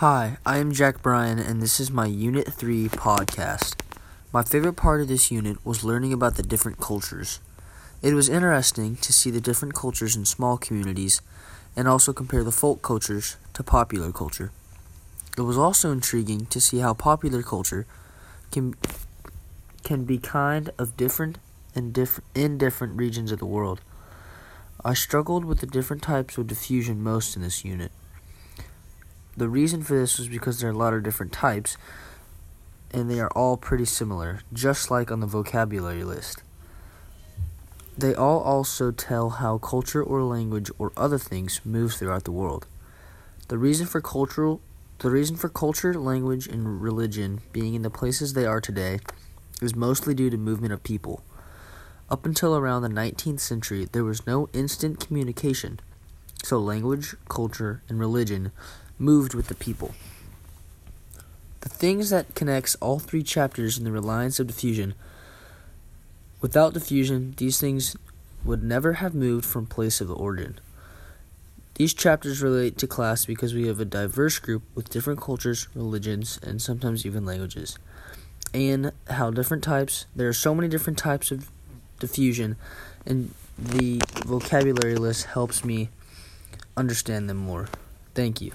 Hi, I am Jack Bryan, and this is my Unit 3 podcast. My favorite part of this unit was learning about the different cultures. It was interesting to see the different cultures in small communities and also compare the folk cultures to popular culture. It was also intriguing to see how popular culture can be kind of different and in different regions of the world. I struggled with the different types of diffusion most in this unit. The reason for this was because there are a lot of different types, and they are all pretty similar, just like on the vocabulary list. They all also tell how culture or language or other things moves throughout the world. The reason for culture, language, and religion being in the places they are today is mostly due to movement of people. Up until around the 19th century, there was no instant communication, so language, culture, and religion moved with the people. The things that connects all three chapters in the reliance of diffusion. Without diffusion, these things would never have moved from place of origin. These chapters relate to class because we have a diverse group with different cultures, religions, and sometimes even languages. And how different types, there are so many different types of diffusion, and the vocabulary list helps me understand them more. Thank you.